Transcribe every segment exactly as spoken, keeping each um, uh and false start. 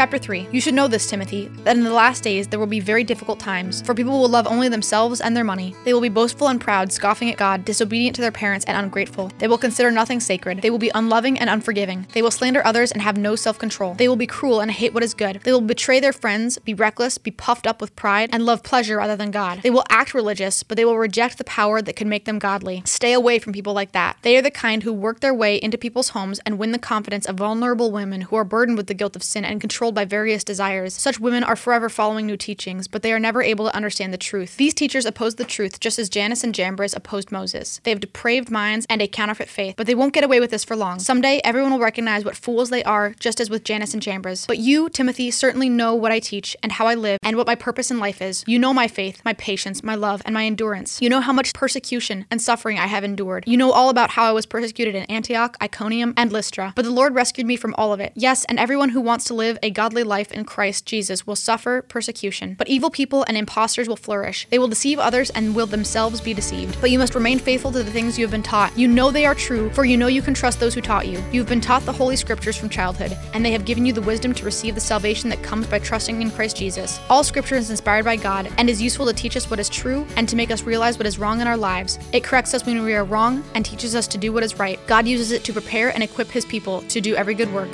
Chapter three. You should know this, Timothy, that in the last days there will be very difficult times, for people will love only themselves and their money. They will be boastful and proud, scoffing at God, disobedient to their parents, and ungrateful. They will consider nothing sacred. They will be unloving and unforgiving. They will slander others and have no self-control. They will be cruel and hate what is good. They will betray their friends, be reckless, be puffed up with pride, and love pleasure rather than God. They will act religious, but they will reject the power that could make them godly. Stay away from people like that. They are the kind who work their way into people's homes and win the confidence of vulnerable women who are burdened with the guilt of sin and controlled by various desires. Such women are forever following new teachings, but they are never able to understand the truth. These teachers oppose the truth just as Jannes and Jambres opposed Moses. They have depraved minds and a counterfeit faith, but they won't get away with this for long. Someday, everyone will recognize what fools they are, just as with Jannes and Jambres. But you, Timothy, certainly know what I teach and how I live and what my purpose in life is. You know my faith, my patience, my love, and my endurance. You know how much persecution and suffering I have endured. You know all about how I was persecuted in Antioch, Iconium, and Lystra, but the Lord rescued me from all of it. Yes, and everyone who wants to live a godly life in Christ Jesus will suffer persecution, but evil people and impostors will flourish. They will deceive others and will themselves be deceived. But you must remain faithful to the things you have been taught. You know they are true, for you know you can trust those who taught you. You have been taught the Holy Scriptures from childhood, and they have given you the wisdom to receive the salvation that comes by trusting in Christ Jesus. All Scripture is inspired by God and is useful to teach us what is true and to make us realize what is wrong in our lives. It corrects us when we are wrong and teaches us to do what is right. God uses it to prepare and equip His people to do every good work.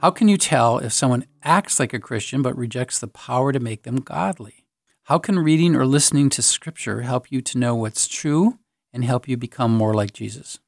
How can you tell if someone acts like a Christian but rejects the power to make them godly? How can reading or listening to Scripture help you to know what's true and help you become more like Jesus?